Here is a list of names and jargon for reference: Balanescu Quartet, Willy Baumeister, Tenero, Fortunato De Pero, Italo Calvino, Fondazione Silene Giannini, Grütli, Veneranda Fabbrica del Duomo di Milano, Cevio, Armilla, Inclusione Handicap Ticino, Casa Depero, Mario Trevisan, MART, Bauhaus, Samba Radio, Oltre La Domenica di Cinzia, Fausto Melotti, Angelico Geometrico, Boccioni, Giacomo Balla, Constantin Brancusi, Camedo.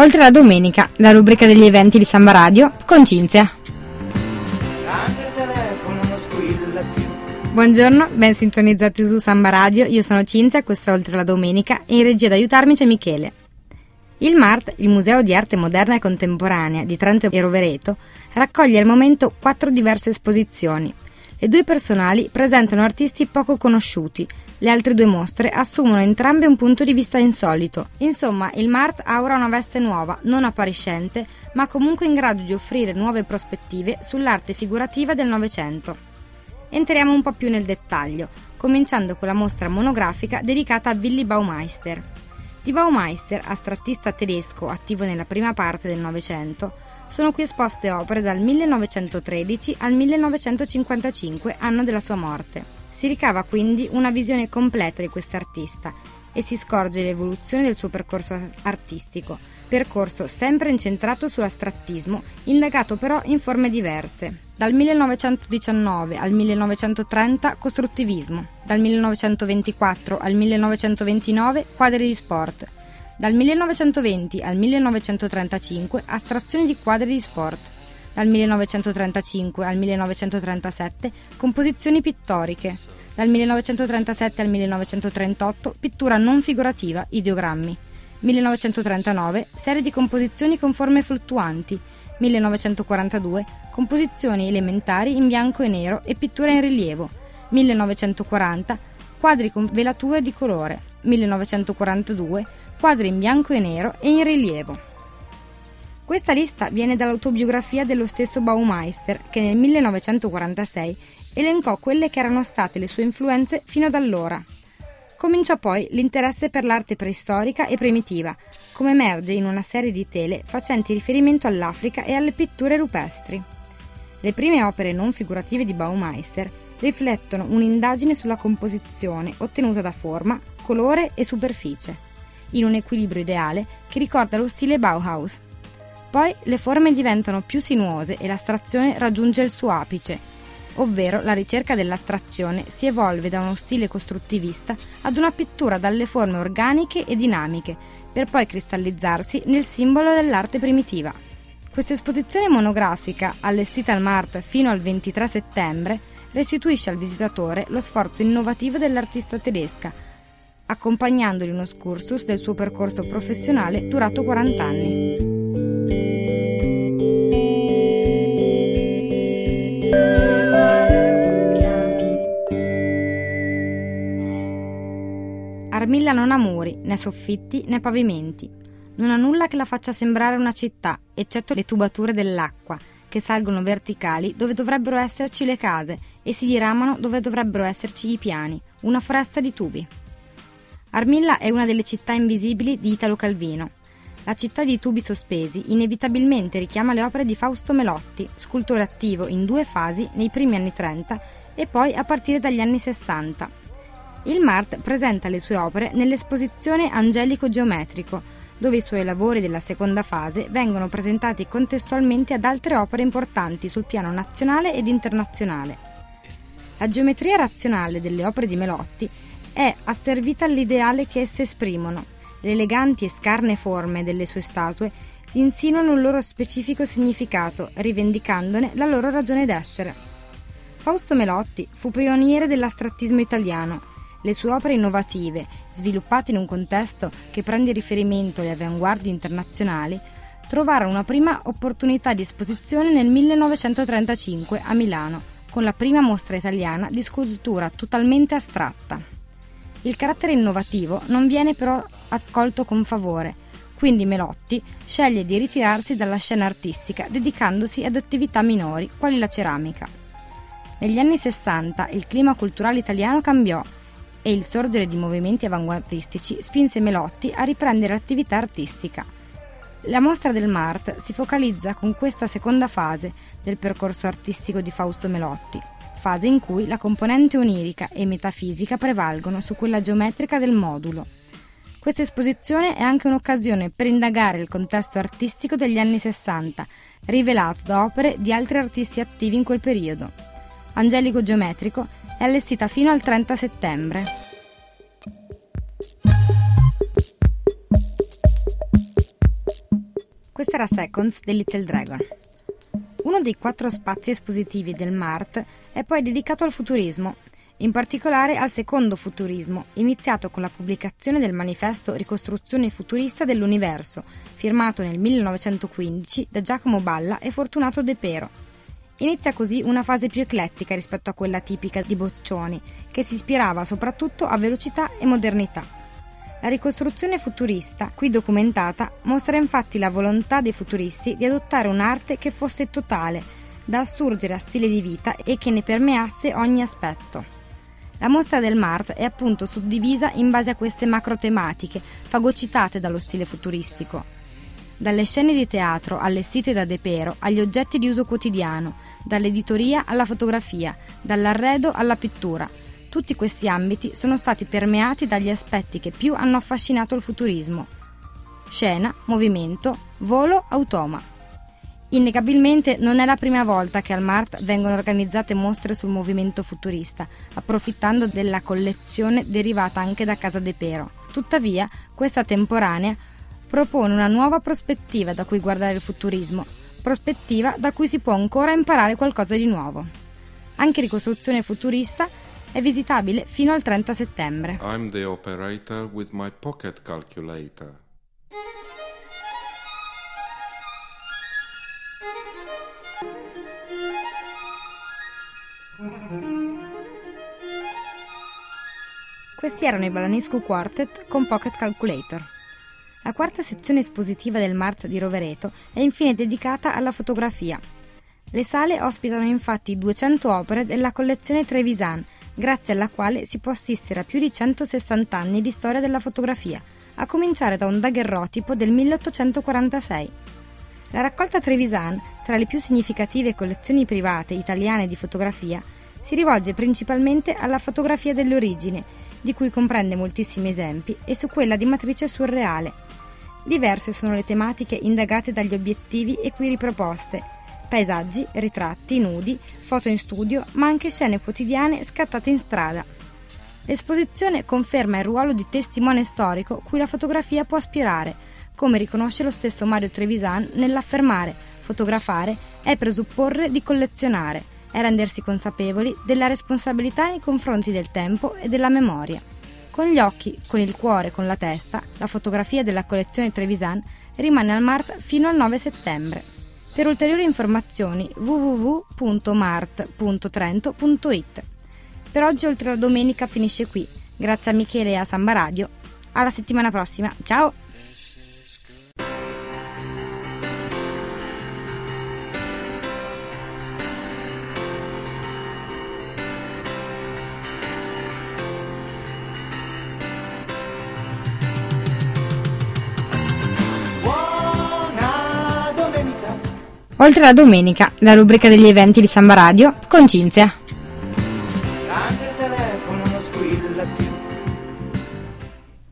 Oltre la domenica, la rubrica degli eventi di Samba Radio con Cinzia. Anche il telefono non squilla più. Buongiorno, ben sintonizzati su Samba Radio, io sono Cinzia, questo è Oltre la Domenica e in regia ad aiutarmi c'è Michele. Il MART, il Museo di Arte Moderna e Contemporanea di Trento e Rovereto, raccoglie al momento 4 diverse esposizioni. Le 2 personali presentano artisti poco conosciuti, le altre 2 mostre assumono entrambe un punto di vista insolito. Insomma, il MART ha ora una veste nuova, non appariscente, ma comunque in grado di offrire nuove prospettive sull'arte figurativa del Novecento. Entriamo un po' più nel dettaglio, cominciando con la mostra monografica dedicata a Willy Baumeister. Di Baumeister, astrattista tedesco attivo nella prima parte del Novecento, sono qui esposte opere dal 1913 al 1955, anno della sua morte. Si ricava quindi una visione completa di quest'artista e si scorge l'evoluzione del suo percorso artistico, percorso sempre incentrato sull'astrattismo, indagato però in forme diverse. Dal 1919 al 1930 costruttivismo, dal 1924 al 1929 quadri di sport, dal 1920 al 1935 astrazioni di quadri di sport, dal 1935 al 1937 composizioni pittoriche, dal 1937 al 1938 pittura non figurativa, ideogrammi, 1939 serie di composizioni con forme fluttuanti, 1942 composizioni elementari in bianco e nero e pittura in rilievo, 1940 quadri con velature di colore, 1942 quadri in bianco e nero e in rilievo. Questa lista viene dall'autobiografia dello stesso Baumeister, che nel 1946 elencò quelle che erano state le sue influenze fino ad allora. Cominciò poi l'interesse per l'arte preistorica e primitiva, come emerge in una serie di tele facenti riferimento all'Africa e alle pitture rupestri. Le prime opere non figurative di Baumeister riflettono un'indagine sulla composizione ottenuta da forma, colore e superficie, in un equilibrio ideale che ricorda lo stile Bauhaus. Poi le forme diventano più sinuose e l'astrazione raggiunge il suo apice, ovvero la ricerca dell'astrazione si evolve da uno stile costruttivista ad una pittura dalle forme organiche e dinamiche, per poi cristallizzarsi nel simbolo dell'arte primitiva. Questa esposizione monografica, allestita al MART fino al 23 settembre, restituisce al visitatore lo sforzo innovativo dell'artista tedesca, accompagnandogli uno excursus del suo percorso professionale durato 40 anni. Armilla non ha muri, né soffitti, né pavimenti. Non ha nulla che la faccia sembrare una città, eccetto le tubature dell'acqua, che salgono verticali dove dovrebbero esserci le case e si diramano dove dovrebbero esserci i piani, una foresta di tubi. Armilla è una delle città invisibili di Italo Calvino. La città di tubi sospesi inevitabilmente richiama le opere di Fausto Melotti, scultore attivo in 2 fasi nei primi anni 30 e poi a partire dagli anni 60. Il MART presenta le sue opere nell'esposizione Angelico Geometrico, dove i suoi lavori della seconda fase vengono presentati contestualmente ad altre opere importanti sul piano nazionale ed internazionale. La geometria razionale delle opere di Melotti è asservita all'ideale che esse esprimono. Le eleganti e scarne forme delle sue statue si insinuano un loro specifico significato, rivendicandone la loro ragione d'essere. Fausto Melotti fu pioniere dell'astrattismo italiano. Le sue opere innovative, sviluppate in un contesto che prende riferimento alle avanguardie internazionali, trovarono una prima opportunità di esposizione nel 1935 a Milano, con la prima mostra italiana di scultura totalmente astratta. Il carattere innovativo non viene però accolto con favore, quindi Melotti sceglie di ritirarsi dalla scena artistica dedicandosi ad attività minori, quali la ceramica. Negli anni 60 il clima culturale italiano cambiò e il sorgere di movimenti avanguardistici spinse Melotti a riprendere l'attività artistica. La mostra del MART si focalizza con questa seconda fase del percorso artistico di Fausto Melotti, fase in cui la componente onirica e metafisica prevalgono su quella geometrica del modulo. Questa esposizione è anche un'occasione per indagare il contesto artistico degli anni 60, rivelato da opere di altri artisti attivi in quel periodo. Angelico Geometrico è allestita fino al 30 settembre. Extra Seconds del Little Dragon. Uno dei 4 spazi espositivi del MART è poi dedicato al futurismo, in particolare al secondo futurismo, iniziato con la pubblicazione del manifesto Ricostruzione futurista dell'universo, firmato nel 1915 da Giacomo Balla e Fortunato De Pero. Inizia così una fase più eclettica rispetto a quella tipica di Boccioni, che si ispirava soprattutto a velocità e modernità. La ricostruzione futurista, qui documentata, mostra infatti la volontà dei futuristi di adottare un'arte che fosse totale, da assurgere a stile di vita e che ne permeasse ogni aspetto. La mostra del MART è appunto suddivisa in base a queste macro tematiche, fagocitate dallo stile futuristico. Dalle scene di teatro allestite da De Pero agli oggetti di uso quotidiano, dall'editoria alla fotografia, dall'arredo alla pittura. Tutti questi ambiti sono stati permeati dagli aspetti che più hanno affascinato il futurismo: scena, movimento, volo, automa. Innegabilmente non è la prima volta che al MART vengono organizzate mostre sul movimento futurista, approfittando della collezione derivata anche da Casa Depero. Tuttavia, questa temporanea propone una nuova prospettiva da cui guardare il futurismo, prospettiva da cui si può ancora imparare qualcosa di nuovo. Anche ricostruzione futurista è visitabile fino al 30 settembre. I'm the operator with my pocket calculator. Questi erano i Balanescu Quartet con Pocket Calculator. La quarta sezione espositiva del MART di Rovereto è infine dedicata alla fotografia. Le sale ospitano infatti 200 opere della collezione Trevisan, grazie alla quale si può assistere a più di 160 anni di storia della fotografia, a cominciare da un daguerrotipo del 1846. La raccolta Trevisan, tra le più significative collezioni private italiane di fotografia, si rivolge principalmente alla fotografia dell'origine, di cui comprende moltissimi esempi, e su quella di matrice surreale. Diverse sono le tematiche indagate dagli obiettivi e qui riproposte: paesaggi, ritratti, nudi, foto in studio, ma anche scene quotidiane scattate in strada. L'esposizione conferma il ruolo di testimone storico cui la fotografia può aspirare, come riconosce lo stesso Mario Trevisan nell'affermare: fotografare è presupporre di collezionare, è rendersi consapevoli della responsabilità nei confronti del tempo e della memoria. Con gli occhi, con il cuore, con la testa, la fotografia della collezione Trevisan rimane al MART fino al 9 settembre. Per ulteriori informazioni www.mart.trento.it. Per oggi Oltre la Domenica finisce qui. Grazie a Michele e a Samba Radio. Alla settimana prossima. Ciao! Oltre la Domenica, la rubrica degli eventi di Samba Radio con Cinzia.